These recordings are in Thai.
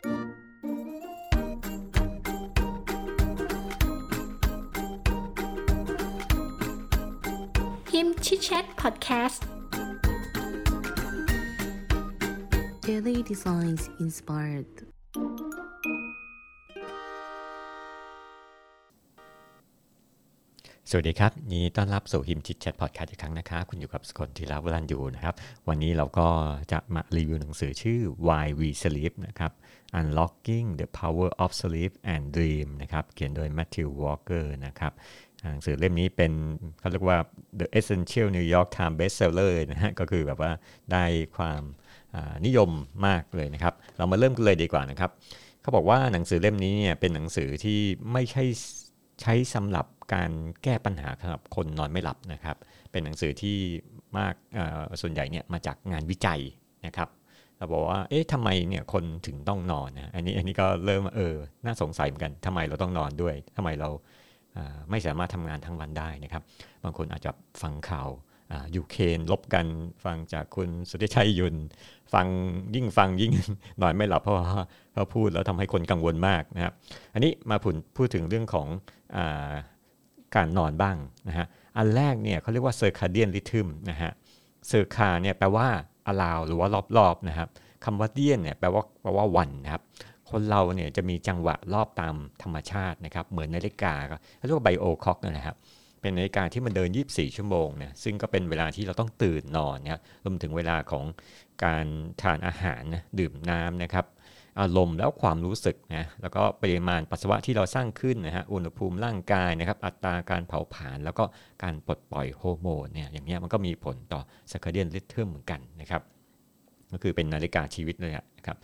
พิมพ์ชิดแชทพอดแคสต์ Daily Designs Inspired สวัสดีครับนี่ต้อนรับสู่พิมพ์ชิดแชทพอดแคสต์อีกครั้งนะครับคุณอยู่กับสกลธีรวรัญยูนะครับวันนี้เราก็จะมารีวิวหนังสือชื่อ Why We Sleep นะครับ Unlocking the Power of Sleep and Dream นะครับเขียนโดย Matthew Walker นะครับหนังสือเล่มนี้เป็นเขาเรียกว่า The Essential New York Times Bestseller นะฮะก็คือแบบว่าได้ความนิยมมากเลยนะครับเรามาเริ่มกันเลยดีกว่านะครับเขาบอกว่าหนังสือเล่มนี้เนี่ยเป็นหนังสือที่ไม่ใช่ใช้สำหรับการแก้ปัญหาสำหรับคนนอนไม่หลับนะครับเป็นหนังสือที่มากส่วนใหญ่เนี่ยมาจากงานวิจัยนะครับเราบอกว่าเอ๊ะทำไมเนี่ยคนถึงต้องนอนนะอันนี้ก็เริ่มน่าสงสัยเหมือนกันทำไมเราต้องนอนด้วยทำไมเราไม่สามารถทำงานทั้งวันได้นะครับบางคนอาจจะฟังข่าวยูเครนลบกันฟังจากคุณสุทธิชัยยุนฟังยิ่งนอนไม่หลับเพราะเขาพูดแล้วทำให้คนกังวลมากนะครับอันนี้มาพูดถึงเรื่องของการนอนบ้างนะฮะอันแรกเนี่ยเขาเรียกว่า circadian rhythm นะฮะ circa เนี่ยแปลว่า allow หรือว่ารอบๆนะครับคำว่า dian เนี่ยแปลว่าวันนะครับคนเราเนี่ยจะมีจังหวะรอบตามธรรมชาตินะครับเหมือนนาฬิกาเขาเรียกว่าไบโอคล็อกนะครับเป็นนาฬิกาที่มันเดิน24ชั่วโมงนะซึ่งก็เป็นเวลาที่เราต้องตื่นนอนนะครับรวมถึงเวลาของการทานอาหารนะดื่มน้ำนะครับอารมณ์แล้วความรู้สึกนะแล้วก็ปริมาณปัสสาวะที่เราสร้างขึ้นนะฮะอุณหภูมิร่างกายนะครับอัตราการเผาผลาญแล้วก็การปลดปล่อยฮอร์โมนเนี่ยอย่างเงี้ยมันก็มีผลต่อ circadian rhythm เหมือนกันนะครับก็คือเป็นนาฬิกาชีวิตเลยนะครับ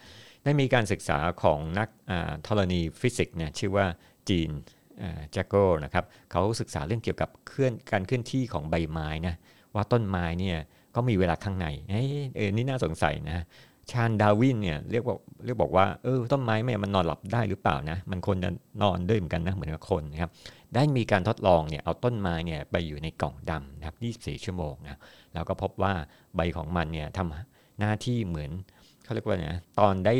ได้มีการศึกษาของนักธรณีฟิสิกส์เนี่ยชื่อว่าจีนแจ็คโก้นะครับเขาศึกษาเรื่องเกี่ยวกับการเคลื่อนที่ของใบไม้นะว่าต้นไม้เนี่ยก็มีเวลาข้างในนี่น่าสงสัยนะชาร์ลดาร์วินเนี่ยเรียกบอกว่าต้นไม้แม่มันนอนหลับได้หรือเปล่านะมันคนจะนอนด้วยเหมือนกันนะเหมือนกับคนนะครับได้มีการทดลองเนี่ยเอาต้นไม้เนี่ยไปอยู่ในกล่องดำนะครับ24ชั่วโมงนะแล้วก็พบว่าใบของมันเนี่ยทำหน้าที่เหมือนเขาเรียกว่าเนี่ยตอนได้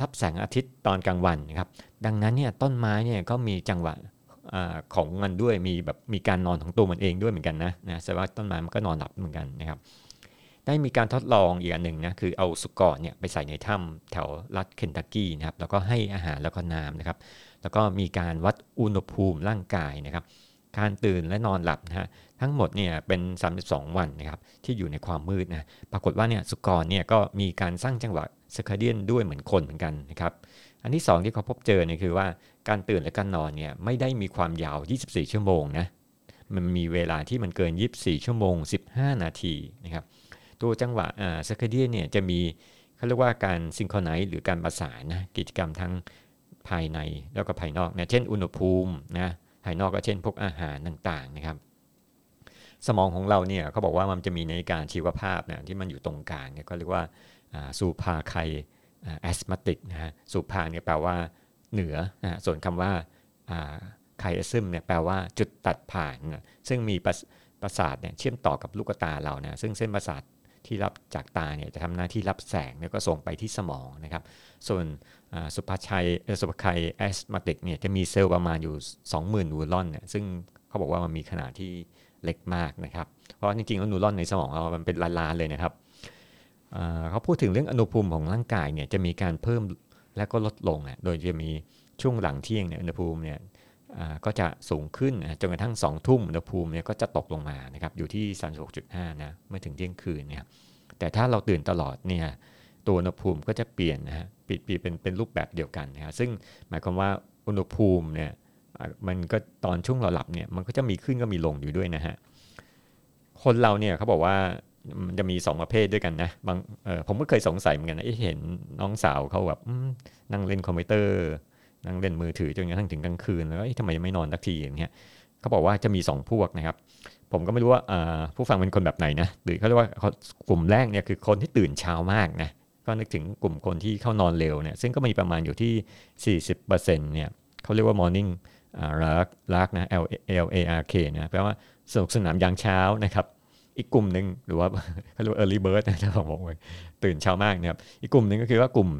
รับแสงอาทิตย์ตอนกลางวันนะครับดังนั้นเนี่ยต้นไม้เนี่ยก็มีจังหวะของมันด้วยมีการนอนของตัวมันเองด้วยเหมือนกันนะแต่ว่าต้นไม้มันก็นอนหลับเหมือนกันนะครับได้มีการทดลองอีกอันหนึ่งนะคือเอาสุกรเนี่ยไปใส่ในถ้ำแถวรัฐเคนตักกี้นะครับแล้วก็ให้อาหารแล้วก็น้ำนะครับแล้วก็มีการวัดอุณหภูมิร่างกายนะครับการตื่นและนอนหลับนะฮะทั้งหมดเนี่ยเป็น32วันนะครับที่อยู่ในความมืดนะปรากฏว่าเนี่ยสุกรเนี่ยก็มีการสร้างจังหวะcircadianด้วยเหมือนคนเหมือนกันนะครับอันที่2ที่เขาพบเจอเนี่ยคือว่าการตื่นและการนอนเนี่ยไม่ได้มีความยาว24ชั่วโมงนะมันมีเวลาที่มันเกิน24ชั่วโมง15นาทีนะครับตัวจังหวะcircadianเนี่ยจะมีเขาเรียกว่าการ synchronize หรือการประสานนะกิจกรรมทั้งภายในแล้วก็ภายนอกนะเช่นอุณหภูมินะภายนอกก็เช่นพวกอาหารต่างๆนะครับสมองของเราเนี่ยเขาบอกว่ามันจะมีนาฬิกาชีวภาพนะที่มันอยู่ตรงกลางเนี่ยก็เรียกว่าซูพาไคแอสมาติกนะฮะซูพาเนี่ยแปลว่าเหนือนะส่วนคำว่าไคแอซึมเนี่ยแปลว่าจุดตัดผ่านนะซึ่งมีประสาทเนี่ยเชื่อมต่อกับลูกตาเรานะซึ่งเส้นประสาทที่รับจากตาเนี่ยจะทำหน้าที่รับแสงแล้วก็ส่งไปที่สมองนะครับส่วนซูพาไคแอสมาติกเนี่ยจะมีเซลล์ประมาณอยู่ 20,000 นูรอนเนี่ยซึ่งเขาบอกว่ามันมีขนาดที่เล็กมากนะครับเพราะจริงๆแล้วนูรอนในสมองเรามันเป็นล้านๆเลยนะครับเขาพูดถึงเรื่องอุณหภูมิของร่างกายเนี่ยจะมีการเพิ่มและก็ลดลงนะโดยจะมีช่วงหลังเที่ยงเนี่ยอุณหภูมิเนี่ยก็จะสูงขึ้นจนกระทั่ง 2 ทุ่มอุณหภูมิเนี่ยก็จะตกลงมานะครับอยู่ที่ 36.5 นะเมื่อถึงเที่ยงคืนเนี่ยแต่ถ้าเราตื่นตลอดเนี่ยตัวอุณหภูมิก็จะเปลี่ยนนะฮะเปลี่ยนเป็นรูปแบบเดียวกันนะฮะซึ่งหมายความว่าอุณหภูมิเนี่ยมันก็ตอนช่วงเราหลับเนี่ยมันก็จะมีขึ้นก็มีลงอยู่ด้วยนะฮะคนเราเนี่ยเขาบอกว่ามันจะมี2ประเภทด้วยกันนะบางผมก็เคยสงสัยเหมือนกันนะเห็นน้องสาวเขาแบบนั่งเล่นคอมพิวเตอร์นั่งเล่นมือถือจนกระทั่งถึงกลางคืนแล้วทำไมยังไม่นอนสักทีอย่างเงี้ยเขาบอกว่าจะมี2พวกนะครับผมก็ไม่รู้ว่าผู้ฟังเป็นคนแบบไหนนะหรือเขาเรียกว่ากลุ่มแรกเนี่ยคือคนที่ตื่นเช้ามากนะก็นึกถึงกลุ่มคนที่เข้านอนเร็วเนี่ยซึ่งก็มีประมาณอยู่ที่ 40% เนี่ยเขาเรียกว่า morning lark นะ LARK นะแปลว่าสนุกสนานยามเช้านะครับอีกกลุ่มนึงหรือว่าเขาเรียก early bird นะถ้าผมบอกไว้ตื่นเช้ามากนะครับอีกกลุ่มนึงก็คือว่ากลุ่ม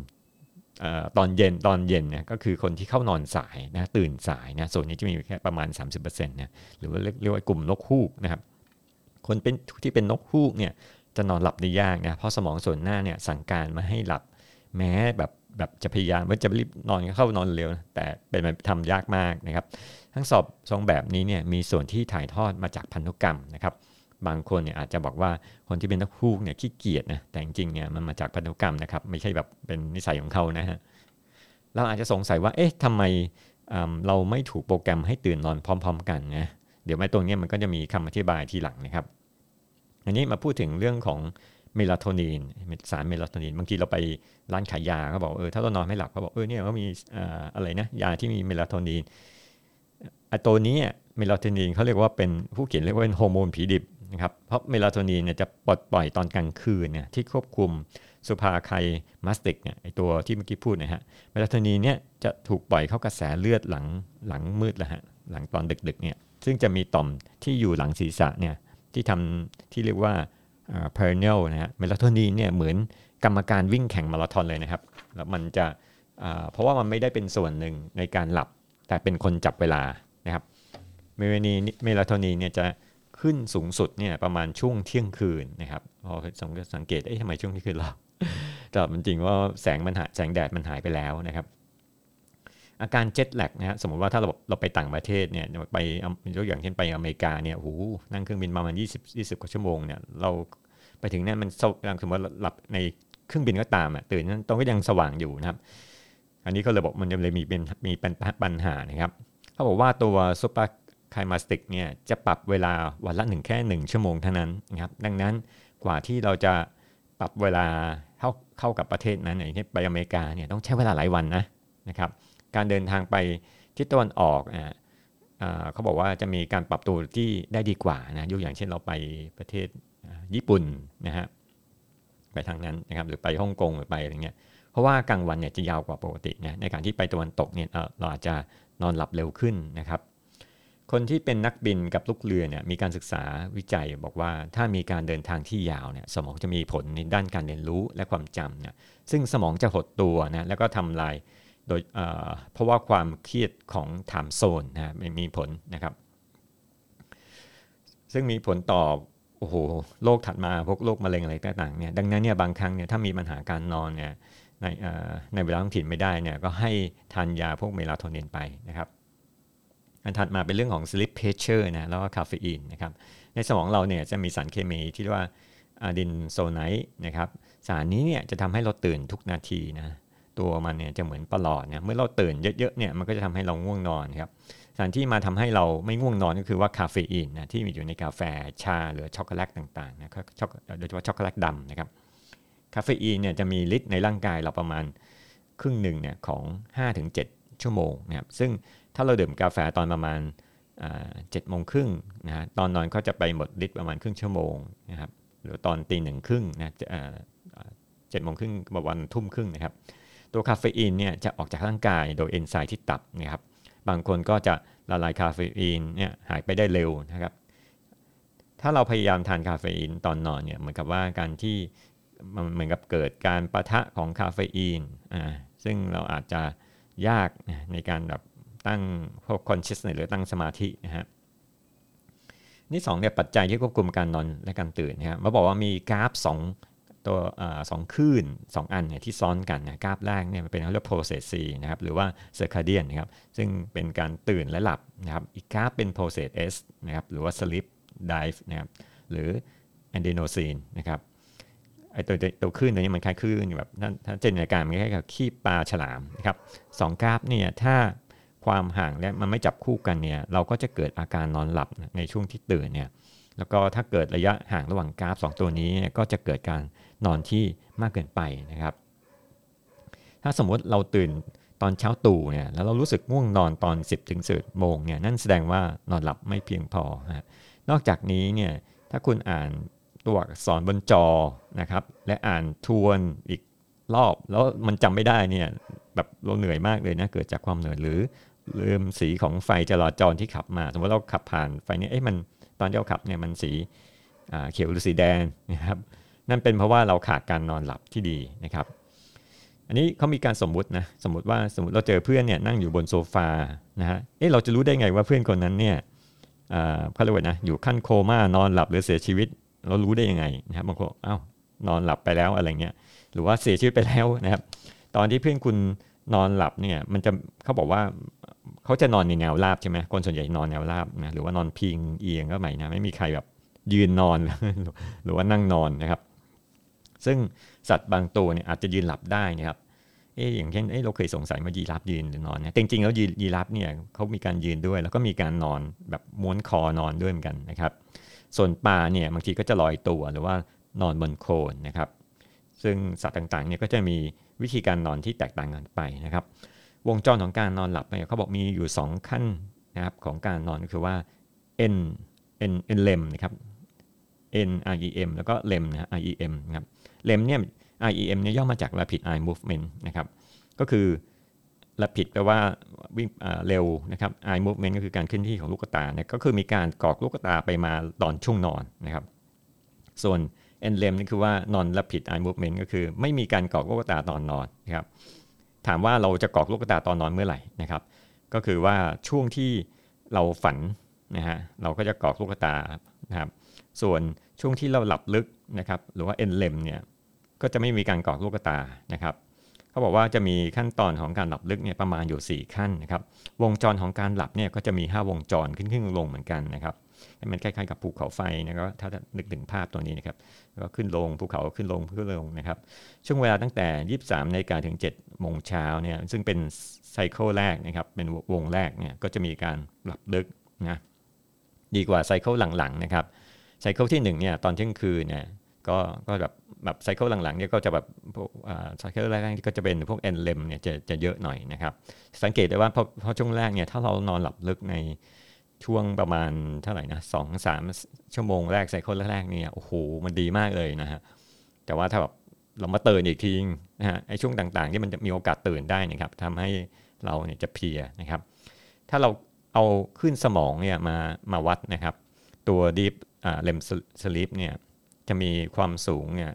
ตอนเย็นเนี่ยก็คือคนที่เข้านอนสายนะตื่นสายนะส่วนนี้จะมีอยู่แค่ประมาณ 30% นะหรือว่าเรียกว่ากลุ่มนกฮูกนะครับคนเป็นที่เป็นนกฮูกเนี่ยจะนอนหลับได้ยากนะเพราะสมองส่วนหน้าเนี่ยสั่งการมาให้หลับแม้แบบจะพยายามว่าจะรีบนอนเข้านอนเร็วแต่เป็นไปทำยากมากนะครับทั้ง2แบบนี้เนี่ยมีส่วนที่ถ่ายทอดมาจากพันธุกรรมนะครับบางคนเนี่ยอาจจะบอกว่าคนที่เป็นนกฮูกเนี่ยขี้เกียจนะแต่จริงๆเนี่ยมันมาจากพันธุกรรมนะครับไม่ใช่แบบเป็นนิสัยของเขานะฮะเราอาจจะสงสัยว่าเอ๊ะทำไมเราไม่ถูกโปรแกรมให้ตื่นนอนพร้อมๆกันนะเดี๋ยวแม้ตัวเนี้ยมันก็จะมีคำอธิบายทีหลังนะครับอันนี้มาพูดถึงเรื่องของเมลาโทนินสารเมลาโทนินบางทีเราไปร้านขายยาเขาบอกถ้าเรานอนไม่หลับเขาบอกเนี่ยเขามีอะไรนะยาที่มีเมลาโทนินตัวนี้เมลาโทนินเขาเรียกว่าเป็นผู้เขียนเรียกว่าเป็นฮอร์โมนผีดิบนะครับเพราะเมลาโทนินเนี่ยจะปลดปล่อยตอนกลางคืนเนี่ยที่ควบคุมสุภาไคมัสติกเนี่ยไอตัวที่เมื่อกี้พูดนะฮะเมลาโทนินเนี่ยจะถูกปล่อยเข้ากระแสเลือดหลังมืดแล้วฮะหลังตอนดึกๆเนี่ยซึ่งจะมีต่อมที่อยู่หลังศีรษะเนี่ยที่เรียกว่าperineal นะฮะเมลาโทนินเนี่ยเหมือนกรรมการวิ่งแข่งมาราธอนเลยนะครับแล้วมันจะเพราะว่ามันไม่ได้เป็นส่วนหนึ่งในการหลับแต่เป็นคนจับเวลานะครับเมลาโทนินเนี่ยจะขึ้นสูงสุดเนี่ยประมาณช่วงเที่ยงคืนนะครับพอสังเกตทำไมช่วงเที่ยงคืนเราแต่มันจริงว่าแสงแดดมันหายไปแล้วนะครับอาการเจ็ตแลกนะฮะสมมติว่าถ้าเราไปต่างประเทศเนี่ยไปยกอย่างเช่นไปอเมริกาเนี่ยโอ้โหนั่งเครื่องบินประมาณ20กว่าชั่วโมงเนี่ยเราไปถึงนั่นมันสมมติหลับในเครื่องบินก็ตามอ่ะตื่นนั่นตรงก็ยังสว่างอยู่นะครับอันนี้ก็เลยบอกมันเลยมีปัญหานะครับเขาบอกว่าตัวซูเปอร์ไคมาสติกเนี่ยจะปรับเวลาวันละ1ชั่วโมงเท่านั้นนะครับดังนั้นกว่าที่เราจะปรับเวลาเข้ากับประเทศนั้นอย่างเช่นไปอเมริกาเนี่ยต้องใช้เวลาหลายวันนะครับการเดินทางไปทิศตะวันออกเขาบอกว่าจะมีการปรับตัวที่ได้ดีกว่านะยกอย่างเช่นเราไปประเทศญี่ปุ่นนะฮะไปทางนั้นนะครับหรือไปฮ่องกงหรือไปอะไรเงี้ยเพราะว่ากลางวันเนี่ยจะยาวกว่าปกตินะในการที่ไปตะวันตกเนี่ยเราอาจจะนอนหลับเร็วขึ้นนะครับคนที่เป็นนักบินกับลูกเรือเนี่ยมีการศึกษาวิจัยบอกว่าถ้ามีการเดินทางที่ยาวเนี่ยสมองจะมีผลในด้านการเรียนรู้และความจำเนี่ยซึ่งสมองจะหดตัวนะแล้วก็ทำลายโดยเพราะว่าความเครียดของไทม์โซนนะมีผลนะครับซึ่งมีผลต่อโอ้โหโรคถัดมาพวกโรคมะเร็งอะไรต่างๆเนี่ยดังนั้นเนี่ยบางครั้งเนี่ยถ้ามีปัญหาการนอนเนี่ยในเวลาท้องถิ่นไม่ได้เนี่ยก็ให้ทานยาพวกเมลาโทนินไปนะครับอันถัดมาเป็นเรื่องของ sleep pressure นะแล้วก็คาเฟอีนนะครับในสมองเราเนี่ยจะมีสารเคมีที่เรียกว่าอะดีโนโซไนท์นะครับสารนี้เนี่ยจะทำให้เราตื่นทุกนาทีนะตัวมันเนี่ยจะเหมือนประหลอดนะเมื่อเราตื่นเยอะๆเนี่ยมันก็จะทำให้เราง่วงนอนครับสารที่มาทำให้เราไม่ง่วงนอนก็คือว่าคาเฟอีนนะที่มีอยู่ในกาแฟชาหรือช็อกโกแลตต่างๆนะโดยเฉพาะช็อกโกแลตดำนะครับคาเฟอีนเนี่ยจะมีฤทธิ์ในร่างกายเราประมาณครึ่งหนึ่งเนี่ยของ 5-7 ชั่วโมงนะครับซึ่งถ้าเราดื่มกาแฟตอนประมาณ7:30 น.นะฮะตอนนอนก็จะไปหมดฤทธิ์ประมาณครึ่งชั่วโมงนะครับหรือตอน 1:30 น.นะ7:30 น. ประมาณ 20:30 น. นะครับตัวคาเฟอีนเนี่ยจะออกจากร่างกายโดยเอนไซม์ที่ตับนะครับบางคนก็จะละลายคาเฟอีนเนี่ยหายไปได้เร็วนะครับถ้าเราพยายามทานคาเฟอีนตอนนอนเนี่ยเหมือนกับว่าการที่เหมือนกับเกิดการปะทะของคาเฟอีนซึ่งเราอาจจะยากในการแบบตั้งพวก consciousness หรือตั้งสมาธินะฮะนี่2เนี่ยปัจจัยที่ควบคุมการนอนและการตื่นนะครับมาบอกว่ามีกราฟ2ตัว2คลื่น2อันเนี่ยที่ซ้อนกันนะกราฟแรกเนี่ยมันเป็นเรียก process C นะครับหรือว่า circadian นะครับซึ่งเป็นการตื่นและหลับนะครับอีกกราฟเป็น process S นะครับหรือว่า sleep dive นะครับหรือ adenosine นะครับไอ้ตัวคลื่นตัวนี้มันคล้ายคลื่นแบบถ้าจินตนาการมันคล้ายกับขี้ปลาฉลามนะครับ2กราฟเนี่ยถ้าความห่างและมันไม่จับคู่กันเนี่ยเราก็จะเกิดอาการนอนหลับในช่วงที่ตื่นเนี่ยแล้วก็ถ้าเกิดระยะห่างระหว่างกราฟ2ตัวนี้ก็จะเกิดการนอนที่มากเกินไปนะครับถ้าสมมติเราตื่นตอนเช้าตู่เนี่ยแล้วเรารู้สึกง่วงนอนตอน 10:00 น.เนี่ยนั่นแสดงว่านอนหลับไม่เพียงพอนะนอกจากนี้เนี่ยถ้าคุณอ่านตัวอักษรบนจอนะครับและอ่านทวนอีกรอบแล้วมันจำไม่ได้เนี่ยแบบเราเหนื่อยมากเลยนะเกิดจากความเหนื่อยหรือลืมสีของไฟจราจรที่ขับมาสมมติเราขับผ่านไฟนี้มันตอนที่เราขับเนี่ยมันสีเขียวหรือสีแดงนะครับนั่นเป็นเพราะว่าเราขาดการนอนหลับที่ดีนะครับ อันนี้เขามีการสมมุตินะสมมติเราเจอเพื่อนเนี่ยนั่งอยู่บนโซฟานะฮะเอ๊ะเราจะรู้ได้ไงว่าเพื่อนคนนั้นเนี่ยเขาเรียกว่านะอยู่ขั้นโคม่านอนหลับหรือเสียชีวิตเรารู้ได้ยังไงนะครับบางคนอ้าวนอนหลับไปแล้วอะไรเงี้ยหรือว่าเสียชีวิตไปแล้วนะครับตอนที่เพื่อนคุณนอนหลับเนี่ยมันจะเขาบอกว่าเขาจะนอนในแนวราบใช่ไหมคนส่วนใหญ่นอนแนวราบนะหรือว่านอนพิงเอียงก็ไม่นะไม่มีใครแบบยืนนอนหรือว่านั่งนอนนะครับซึ่งสัตว์บางตัวเนี่ยอาจจะยืนหลับได้นะครับอย่างเช่นเราเคยสงสัยว่ายีราฟยืนหรือนอนนะจริงๆแล้วยีราฟเนี่ยเขามีการยืนด้วยแล้วก็มีการนอนแบบม้วนคอนอนด้วยเหมือนกันนะครับส่วนปลาเนี่ยบางทีก็จะลอยตัวหรือว่านอนบนโคลนนะครับซึ่งสัตว์ต่างๆเนี่ยก็จะมีวิธีการนอนที่แตกต่างกันไปนะครับวงจรของการนอนหลับเนี่ยเขาบอกมีอยู่2ขั้นนะครับของการนอนก็คือว่า REM นะครับ REM แล้วก็ REM นะ REM นะครับ REM เนี่ย REM เนี่ยย่อมาจาก Rapid Eye Movement นะครับก็คือ Rapid แปลว่าวิ่งเร็วนะครับ Eye Movement ก็คือการเคลื่อนที่ของลูกตาเนี่ยก็คือมีการกรอกลูกตาไปมาตอนช่วงนอนนะครับส่วนREM นี่คือว่า Non Rapid Eye Movement ก็คือไม่มีการกรอกลูกตาตอนนอนนะครับถามว่าเราจะกรอกลูกตาตอนนอนเมื่อไหร่นะครับก็คือว่าช่วงที่เราฝันนะฮะเราก็จะกรอกลูกตานะครับส่วนช่วงที่เราหลับลึกนะครับหรือว่า REM เนี่ยก็จะไม่มีการกรอกลูกตานะครับเขาบอกว่าจะมีขั้นตอนของการหลับลึกเนี่ยประมาณอยู่4ขั้นนะครับวงจรของการหลับเนี่ยก็จะมี5วงจรขึ้นลงเหมือนกันนะครับมันคล้ายๆกับภูเขาไฟนะครับถ้านึกถึงภาพตัวนี้นะครับก็ขึ้นลงภูเขาขึ้นลงนะครับช่วงเวลาตั้งแต่ 23:00 นถึง 7:00 นเนี่ยซึ่งเป็นไซเคิลแรกนะครับเป็นวงแรกเนี่ยก็จะมีการหลับลึกนะดีกว่าไซเคิลหลังๆนะครับไซเคิลที่1เนี่ยตอนเที่ยงคืนเนี่ยก็แบบไซเคิลหลังๆเนี่ยก็จะแบบไซเคิลแรกๆก็จะเป็นพวก REM เนี่ยจะเยอะหน่อยนะครับสังเกตได้ว่าพอช่วงแรกเนี่ยถ้าเรานอนหลับลึกในช่วงประมาณเท่าไหร่นะ 2-3 ชั่วโมงแรกไซเคิลแรกๆเนี่ยโอ้โหมันดีมากเลยนะฮะแต่ว่าถ้าแบบเรามาตื่นอีกทีนะฮะไอ้ช่วงต่างๆที่มันจะมีโอกาสตื่นได้นะครับทำให้เราเนี่ยจะเพลียนะครับถ้าเราเอาขึ้นสมองเนี่ยมาวัดนะครับตัว Deep REM Sleep เนี่ยจะมีความสูงเนี่ย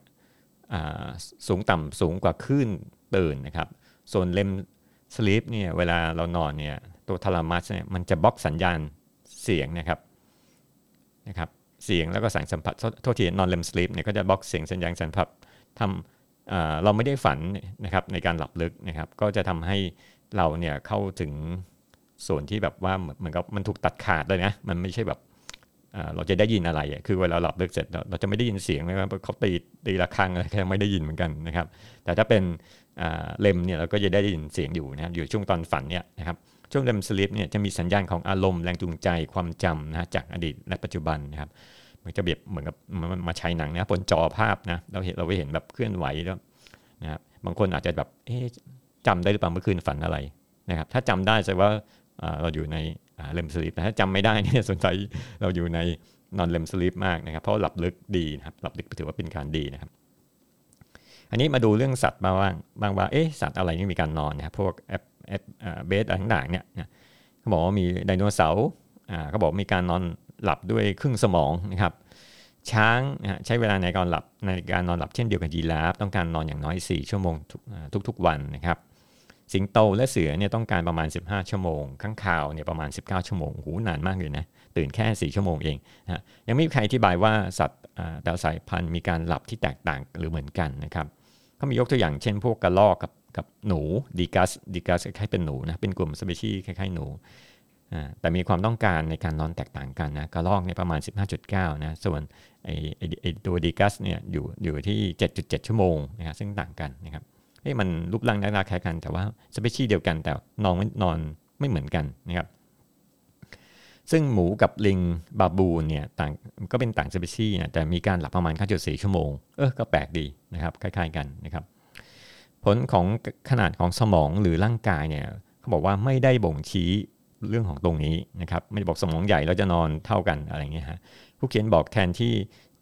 สูงต่ำสูงกว่าคลื่นตื่นนะครับส่วน REM Sleep เนี่ยเวลาเรานอนเนี่ยตัว thalamus เนี่ยมันจะบล็อกสัญญาณเสียงนะครับเสียงแล้วก็แสงสัมผัสโทษที non REM sleep เนี่ยก็จะบล็อกเสียงสัญญาณสัมผัสทำเราไม่ได้ฝันนะครับในการหลับลึกนะครับก็จะทำให้เราเนี่ยเข้าถึงส่วนที่แบบว่าเหมือนกับมันถูกตัดขาดเลยนะมันไม่ใช่แบบเราจะได้ยินอะไรคือเวลาหลับลึกเสร็จเราจะไม่ได้ยินเสียงเลยว่าเขาตีระฆังอะไรยังไม่ได้ยินเหมือนกันนะครับแต่ถ้าเป็นREMเนี่ยเราก็จะได้ยินเสียงอยู่นะอยู่ช่วงตอนฝันเนี่ยนะครับช่วงREM sleep เนี่ยจะมีสัญญาณของอารมณ์แรงจูงใจความจำนะจากอดีตและปัจจุบันนะครับมันจะแบบเหมือนกับมาใช้หนังนะบนจอภาพนะเราไปเห็นแบบเคลื่อนไหวแล้วนะครับบางคนอาจจะแบบจำได้หรือเปล่าเมื่อคืนฝันอะไรนะครับถ้าจำได้แสดงว่าเราอยู่ในREM sleep แต่ถ้าจำไม่ได้เนี่ยสนใจเราอยู่ใน non REM sleep มากนะครับเพราะหลับลึกดีนะครับหลับลึกถือว่าเป็นการดีนะครับอันนี้มาดูเรื่องสัตว์บางว่าสัตว์อะไรนี่มีการนอนนะครับพวกเบสต่างๆเนี่ยเขาบอกว่ามีไดโนเสาร์เขาบอกมีการนอนหลับด้วยครึ่งสมองนะครับช้างใช้เวลาในการหลับเช่นเดียวกับยีราฟต้องการนอนอย่างน้อย4ชั่วโมงทุกวันนะครับสิงโตและเสือเนี่ยต้องการประมาณ15ชั่วโมงข้างข่าวเนี่ยประมาณ19ชั่วโมงโหนานมากเลยนะตื่นแค่4ชั่วโมงเองนะยังไม่มีใครอธิบายว่าสัตว์แต่ละสายพันธุ์มีการหลับที่แตกต่างหรือเหมือนกันนะครับเขามียกตัวอย่างเช่นพวกกระรอกกับหนูดีกัสคล้ายๆเป็นหนูนะเป็นกลุ่มสปีชีส์คล้ายๆหนูแต่มีความต้องการในการนอนแตกต่างกันนะกระรอกเนี่ยประมาณ 15.9 นะส่วนไอตัวดีกัสเนี่ยอยู่ที่ 7.7 ชั่วโมงนะครับซึ่งต่างกันนะครับมันรูปร่างหน้าตาคล้ายกันแต่ว่าสปีชีส์เดียวกันแต่นอนไม่เหมือนกันนะครับซึ่งหมูกับลิงบาบูนเนี่ยต่างก็เป็นต่างสปีชีส์นะแต่มีการหลับประมาณ 5.4 ชั่วโมงก็แปลกดีนะครับคล้ายๆกันนะครับผลของขนาดของสมองหรือร่างกายเนี่ยเขาบอกว่าไม่ได้บ่งชี้เรื่องของตรงนี้นะครับไม่ได้บอกสมองใหญ่แล้วจะนอนเท่ากันอะไรเงี้ยฮะผู้เขียนบอกแทนที่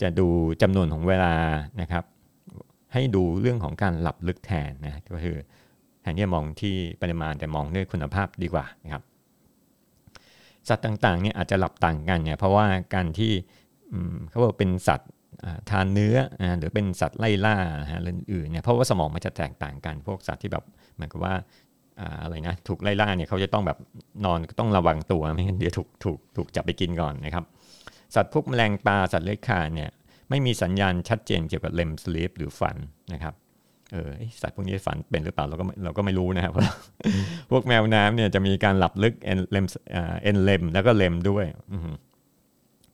จะดูจำนวนของเวลานะครับให้ดูเรื่องของการหลับลึกแทนนะก็คือแทนที่จะมองที่ปริมาณแต่มองด้วยคุณภาพดีกว่านะครับสัตว์ต่างๆเนี่ยอาจจะหลับต่างกันเนี่ยเพราะว่าการที่เขาบอกเป็นสัตว์ ทานเนื้อหรือเป็นสัตว์ไล่ล่าหรืออื่นเนี่ยเพราะว่าสมองมันจะแตกต่างกันพวกสัตว์ที่แบบเหมือนกับว่าอะไรนะถูกไล่ล่าเนี่ยเขาจะต้องแบบนอนต้องระวังตัวไม่งั้นเดี๋ยวถูกจับไปกินก่อนนะครับสัตว์พวกแมลงปลาสัตว์เลื้อยคลานเนี่ยไม่มีสัญญาณชัดเจนเกี่ยวกับ REM sleep หรือฝันนะครับสัตว์พวกนี้ฝันเป็นหรือเปล่าเราก็ไม่รู้นะครับ พวกแมวน้ำเนี่ยจะมีการหลับลึก REM แล้วก็ REM ด้วย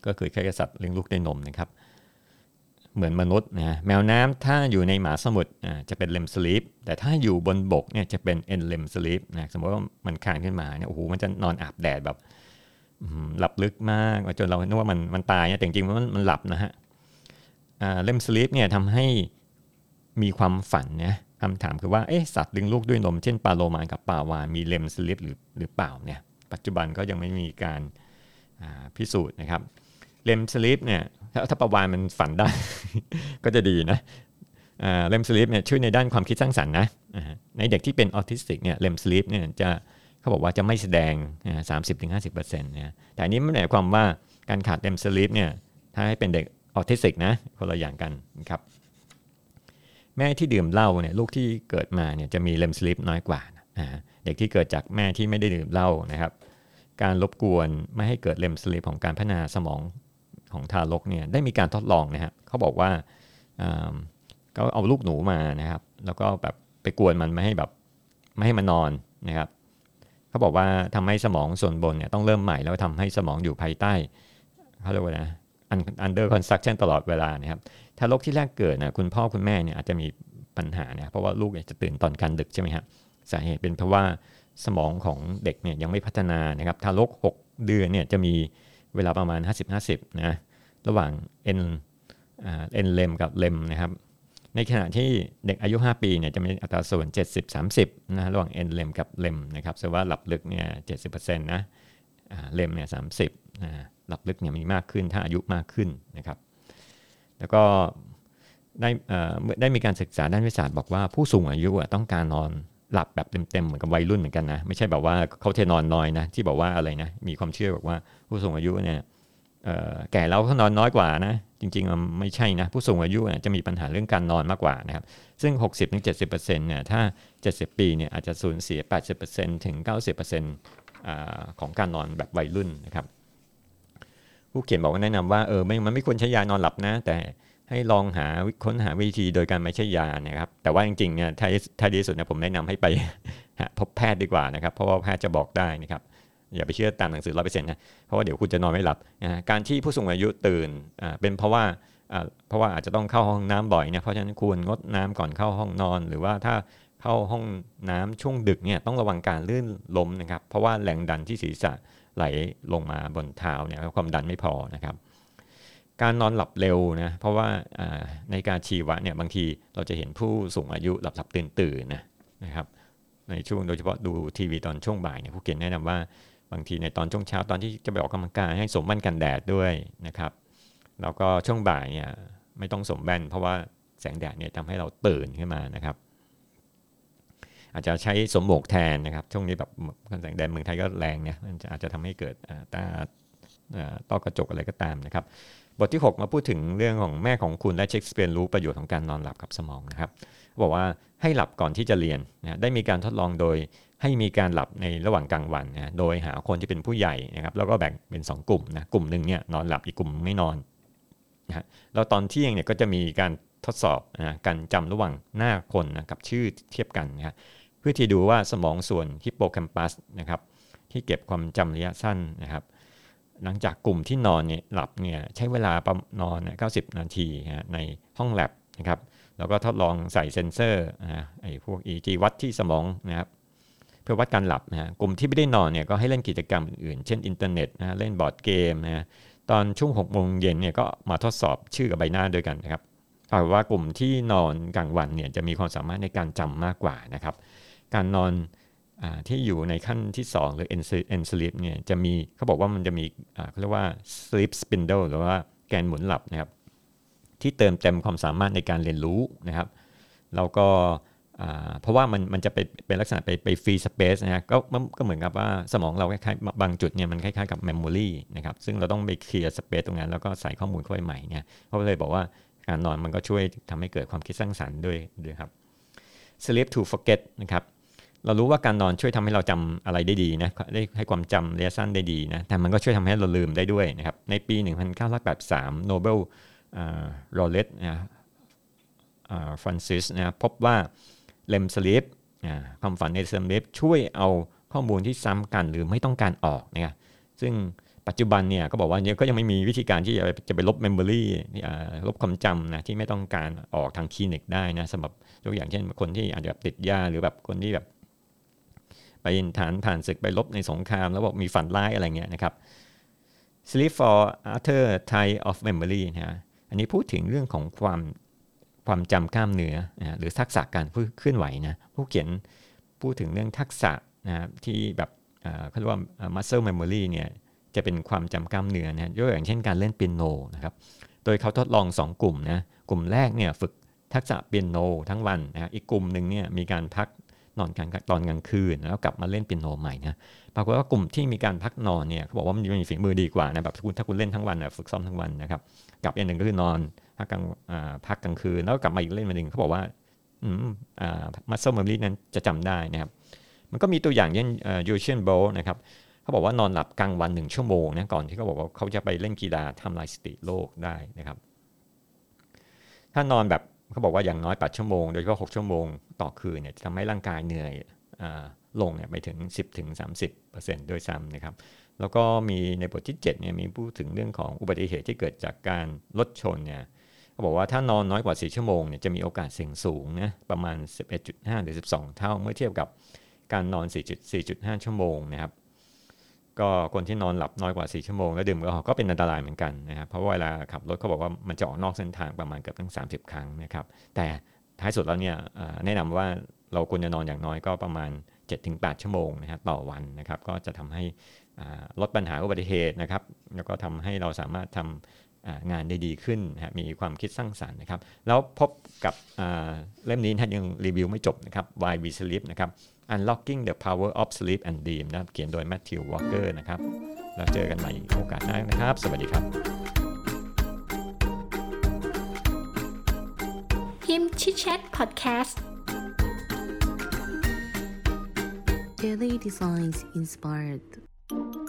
ก็คือคล้ายๆสัตว์เลี้ยงลูกด้วยนมนะครับเหมือนมนุษย์นะแมวน้ำถ้าอยู่ในมหาสมุทรจะเป็น REM sleep แต่ถ้าอยู่บนบกเนี่ยจะเป็น NREM sleep นะสมมติว่ามันคลานขึ้นมาเนี่ยโอ้โหมันจะนอนอาบแดดแบบหลับลึกมากจนเราคิดว่ามันตายเนี่ยแต่จริงๆมันหลับนะฮะREM sleep เนี่ยทำให้มีความฝันนะคำถามคือว่าสัตว์เลี้ยงลูกด้วยนมเช่นปลาโลมากับปลาวาฬมี REM sleep หรือเปล่าเนี่ยปัจจุบันก็ยังไม่มีการพิสูจน์นะครับ REM sleep เนี่ยถ้าปลาวาฬมันฝันได้ ก็จะดีนะ REM sleep เนี่ยช่วยในด้านความคิดสร้างสรรค์นะในเด็กที่เป็นออทิสติกเนี่ย REM sleep เนี่ยจะเขาบอกว่าจะไม่แสดง 30-50% นะแต่อันนี้ไม่ได้หมายความว่าการขาด REM sleep เนี่ยถ้าให้เป็นเด็กออทิสติกนะคนละอย่างกันนะครับแม่ที่ดื่มเหล้าเนี่ยลูกที่เกิดมาเนี่ยจะมี REM sleep น้อยกว่าเด็กที่เกิดจากแม่ที่ไม่ได้ดื่มเหล้านะครับการรบกวนไม่ให้เกิด REM sleep ของการพัฒนาสมองของทารกเนี่ยได้มีการทดลองนะครับเขาบอกว่าเขาเอาลูกหนูมานะครับแล้วก็แบบไปกวนมันไม่ให้มันนอนนะครับเขาบอกว่าทำให้สมองส่วนบนเนี่ยต้องเริ่มใหม่แล้วทำให้สมองอยู่ภายใต้เขาเรียกว่านะunder construction ตลอดเวลานะครับถ้าลูกที่แรกเกิดนะคุณพ่อคุณแม่เนี่ยอาจจะมีปัญหานะเพราะว่าลูกจะตื่นตอนกลางดึกใช่ไหมครับสาเหตุเป็นเพราะว่าสมองของเด็กเนี่ยยังไม่พัฒนานะครับถ้าลูก6 เดือนเนี่ยจะมีเวลาประมาณ 50-50 นะระหว่าง NREM กับ REM นะครับในขณะที่เด็กอายุ5 ปีเนี่ยจะมีอัตราส่วน 70-30 นะระหว่าง NREM กับ REM นะครับแสดงว่าหลับลึกเนี่ย 70% นะREM เนี่ย 30หลับลึกเนี่ยมีมากขึ้นถ้าอายุมากขึ้นนะครับแล้วก็ได้มีการศึกษาด้านวิทยาศาสตร์บอกว่าผู้สูงอายุต้องการนอนหลับแบบเต็มๆเหมือนกับวัยรุ่นเหมือนกันนะไม่ใช่แบบว่าเขาเทนอนน้อยนะที่บอกว่าอะไรนะมีความเชื่อบอกว่าผู้สูงอายุเนี่ยแก่แล้วเขานอนน้อยกว่านะจริงๆไม่ใช่นะผู้สูงอายุจะมีปัญหาเรื่องการนอนมากกว่านะครับซึ่ง 60-70% เนี่ยถ้า70ปีเนี่ยอาจจะสูญเสีย 80% ถึง 90% ของการนอนแบบวัยรุ่นนะครับผู้เขียนบอกว่าแนะนำว่ามันไม่ควรใช้ยานอนหลับนะแต่ให้ลองค้นหาวิธีโดยการไม่ใช้ยานะครับแต่ว่าจริงๆเนี่ยถ้าดีสุดนะผมแนะนำให้ไปพบแพทย์ดีกว่านะครับเพราะว่าแพทย์จะบอกได้นะครับอย่าไปเชื่อตามหนังสือ 100% นะเพราะว่าเดี๋ยวคุณจะนอนไม่หลับการที่ผู้สูงอายุตื่นเป็นเพราะว่าอาจจะต้องเข้าห้องน้ำบ่อยเนี่ยเพราะฉะนั้นควรงดน้ำก่อนเข้าห้องนอนหรือว่าถ้าเข้าห้องน้ำช่วงดึกเนี่ยต้องระวังการลื่นล้มนะครับเพราะว่าแรงดันที่ศีรษะไหลลงมาบนเท้าเนี่ยความดันไม่พอนะครับการนอนหลับเร็วนะเพราะว่าในการชีวะเนี่ยบางทีเราจะเห็นผู้สูงอายุหลับตื่นๆนะครับในช่วงโดยเฉพาะดูทีวีตอนช่วงบ่ายเนี่ยผู้เขียนแนะนำว่าบางทีในตอนช่วงเช้าตอนที่จะไปออกกำลังกายให้สวมแว่นกันแดดด้วยนะครับแล้วก็ช่วงบ่ายเนี่ยไม่ต้องสวมแว่นเพราะว่าแสงแดดเนี่ยทำให้เราตื่นขึ้นมานะครับอาจจะใช้สวมหมวกแทนนะครับช่วงนี้แบบแสงแดดเมืองไทยก็แรงเนี่ยมันอาจจะทำให้เกิดต้อกระจกอะไรก็ตามนะครับบทที่6มาพูดถึงเรื่องของแม่ของคุณและเชคสเปียร์รู้ประโยชน์ของการนอนหลับกับสมองนะครับบอกว่าให้หลับก่อนที่จะเรียนนะได้มีการทดลองโดยให้มีการหลับในระหว่างกลางวันนะโดยหาคนที่เป็นผู้ใหญ่นะครับแล้วก็แบ่งเป็น2กลุ่มนะกลุ่มนึงเนี่ยนอนหลับอีกกลุ่มไม่นอนนะแล้วตอนเที่ยงเนี่ยก็จะมีการทดสอบการจำระหว่างหน้าคนนะกับชื่อเทียบกันนะเพื่อที่ดูว่าสมองส่วนฮิปโปแคมปัสนะครับที่เก็บความจำระยะสั้นนะครับหลังจากกลุ่มที่นอนเนี่ยหลับเนี่ยใช้เวลาประนอน90นาทีนะในห้องแลบนะครับแล้วก็ทดลองใส่เซ็นเซอร์พวก EEG วัดที่สมองนะครับเพื่อวัดการหลับนะกลุ่มที่ไม่ได้นอนเนี่ยก็ให้เล่นกิจกรรมอื่นๆเช่นอินเทอร์เน็ตนะเล่นบอร์ดเกมนะตอนช่วง 18:00 นเนี่ยก็มาทดสอบชื่อกับใบหน้าด้วยกันนะครับปรากฏว่ากลุ่มที่นอนกลางวันเนี่ยจะมีความสามารถในการจำมากกว่านะครับการนอนที่อยู่ในขั้นที่2หรือ REM sleep เนี่ยจะมีเขาบอกว่ามันจะมีเขาเรียกว่า sleep spindle หรือว่าแกนหมุนหลับนะครับที่เติมเต็มความสามารถในการเรียนรู้นะครับแล้วก็ เพราะว่ามันจะเป็นลักษณะไปฟรีสเปซนะฮะก็เหมือนกับว่าสมองเราคล้ายๆบางจุดเนี่ยมันคล้ายๆกับเมมโมรีนะครับซึ่งเราต้องไปเคลียร์สเปซตรงนั้นแล้วก็ใส่ข้อมูลเข้าไปใหม่เนี่ยเพราะเลยบอกว่าการนอนมันก็ช่วยทำให้เกิดความคิดสร้างสรรค์ด้วยครับ Sleep to forget นะครับเรารู้ว่าการนอนช่วยทำให้เราจำอะไรได้ดีนะได้ให้ความจำระยะสั้นได้ดีนะแต่มันก็ช่วยทำให้เราลืมได้ด้วยนะครับในปี 1983 Nobel ลอเรตฟรานซิสนะพบว่าREM sleep ความฝันใน REM sleep ช่วยเอาข้อมูลที่ซ้ำกันหรือไม่ต้องการออกนะครับซึ่งปัจจุบันเนี่ยก็บอกว่าเนี่ยก็ยังไม่มีวิธีการที่จะไปลบเมมโมรีลบความจำนะที่ไม่ต้องการออกทางคลินิกได้นะสำหรับยกอย่างเช่นคนที่อาจจะแบบติดยาหรือแบบคนที่แบบไปผ่านศึกไปลบในสงครามแล้วบอกมีฝันร้ายอะไรเงี้ยนะครับ sleep for other type of memory นะอันนี้พูดถึงเรื่องของความจำกล้ามเนื้อหรือทักษะการเคลื่อนไหวนะผู้เขียนพูดถึงเรื่องทักษะนะที่แบบเขาเรียกว่า muscle memory เนี่ยจะเป็นความจำกล้ามเนื้อนะยกอย่างเช่นการเล่นเปียโนนะครับโดยเขาทดลอง2กลุ่มนะกลุ่มแรกเนี่ยฝึกทักษะเปียโนทั้งวันนะอีกกลุ่มนึงเนี่ยมีการพักนอนกันตอนกลางคืนแล้วกลับมาเล่นเปียโนใหม่นะปรากฏว่ากลุ่มที่มีการพักนอนเนี่ยเขาบอกว่ามันมีฝีมือดีกว่านะแบบถ้าคุณเล่นทั้งวันฝึกซ้อมทั้งวันนะครับกับอย่างนึงก็คือนอนพักกลางคืนแล้วกลับมาอีกเล่นมาหนึ่งเขาบอกว่าmuscle memory นั้นจะจำได้นะครับมันก็มีตัวอย่างเช่นUsain Boltนะครับเขาบอกว่านอนหลับกลางวัน1ชั่วโมงนะก่อนที่เขาบอกว่าเขาจะไปเล่นกีฬาทำลายสถิติโลกได้นะครับถ้านอนแบบเขาบอกว่าอย่างน้อย8ชั่วโมงโดยเฉพาะ6ชั่วโมงต่อคืนเนี่ยจะทำให้ร่างกายเหนื่อยลงเนี่ยไปถึง 10-30% โดยซ้ำนะครับแล้วก็มีในบทที่7เนี่ยมีพูดถึงเรื่องของอุบัติเหตุที่เกิดจากการรถชนเนี่ยเขาบอกว่าถ้านอนน้อยกว่า4ชั่วโมงเนี่ยจะมีโอกาสเสี่ยงสูงนะประมาณ 11.5 หรือ 12 เท่าเมื่อเทียบกับการนอน 4.5 ชั่วโมงนะครับก็คนที่นอนหลับน้อยกว่า4ชั่วโมงแล้วดื่มแอลกอฮอล์ก็เป็นอันตรายเหมือนกันนะครับเพราะเวลาขับรถเขาบอกว่ามันจะออกนอกเส้นทางประมาณเกือบทั้ง30 ครั้งนะครับแต่ท้ายสุดแล้วเนี่ยแนะนำว่าเราควรจะนอนอย่างน้อยก็ประมาณ 7-8 ชั่วโมงนะครับต่อวันนะครับก็จะทำให้ลดปัญหาอุบัติเหตุนะครับแล้วก็ทำให้เราสามารถทำงานได้ดีขึ้นนะมีความคิดสร้างสรรค์นะครับแล้วพบกับเล่มนี้นะยังรีวิวไม่จบนะครับ Why We Sleep นะครับ Unlocking the Power of Sleep and Dream นะครับเขียนโดย Matthew Walker นะครับแล้วเจอกันใหม่โอกาสหน้านะครับสวัสดีครับพิมพ์ชิดแชทพอดแคสต์ Daily Designs Inspired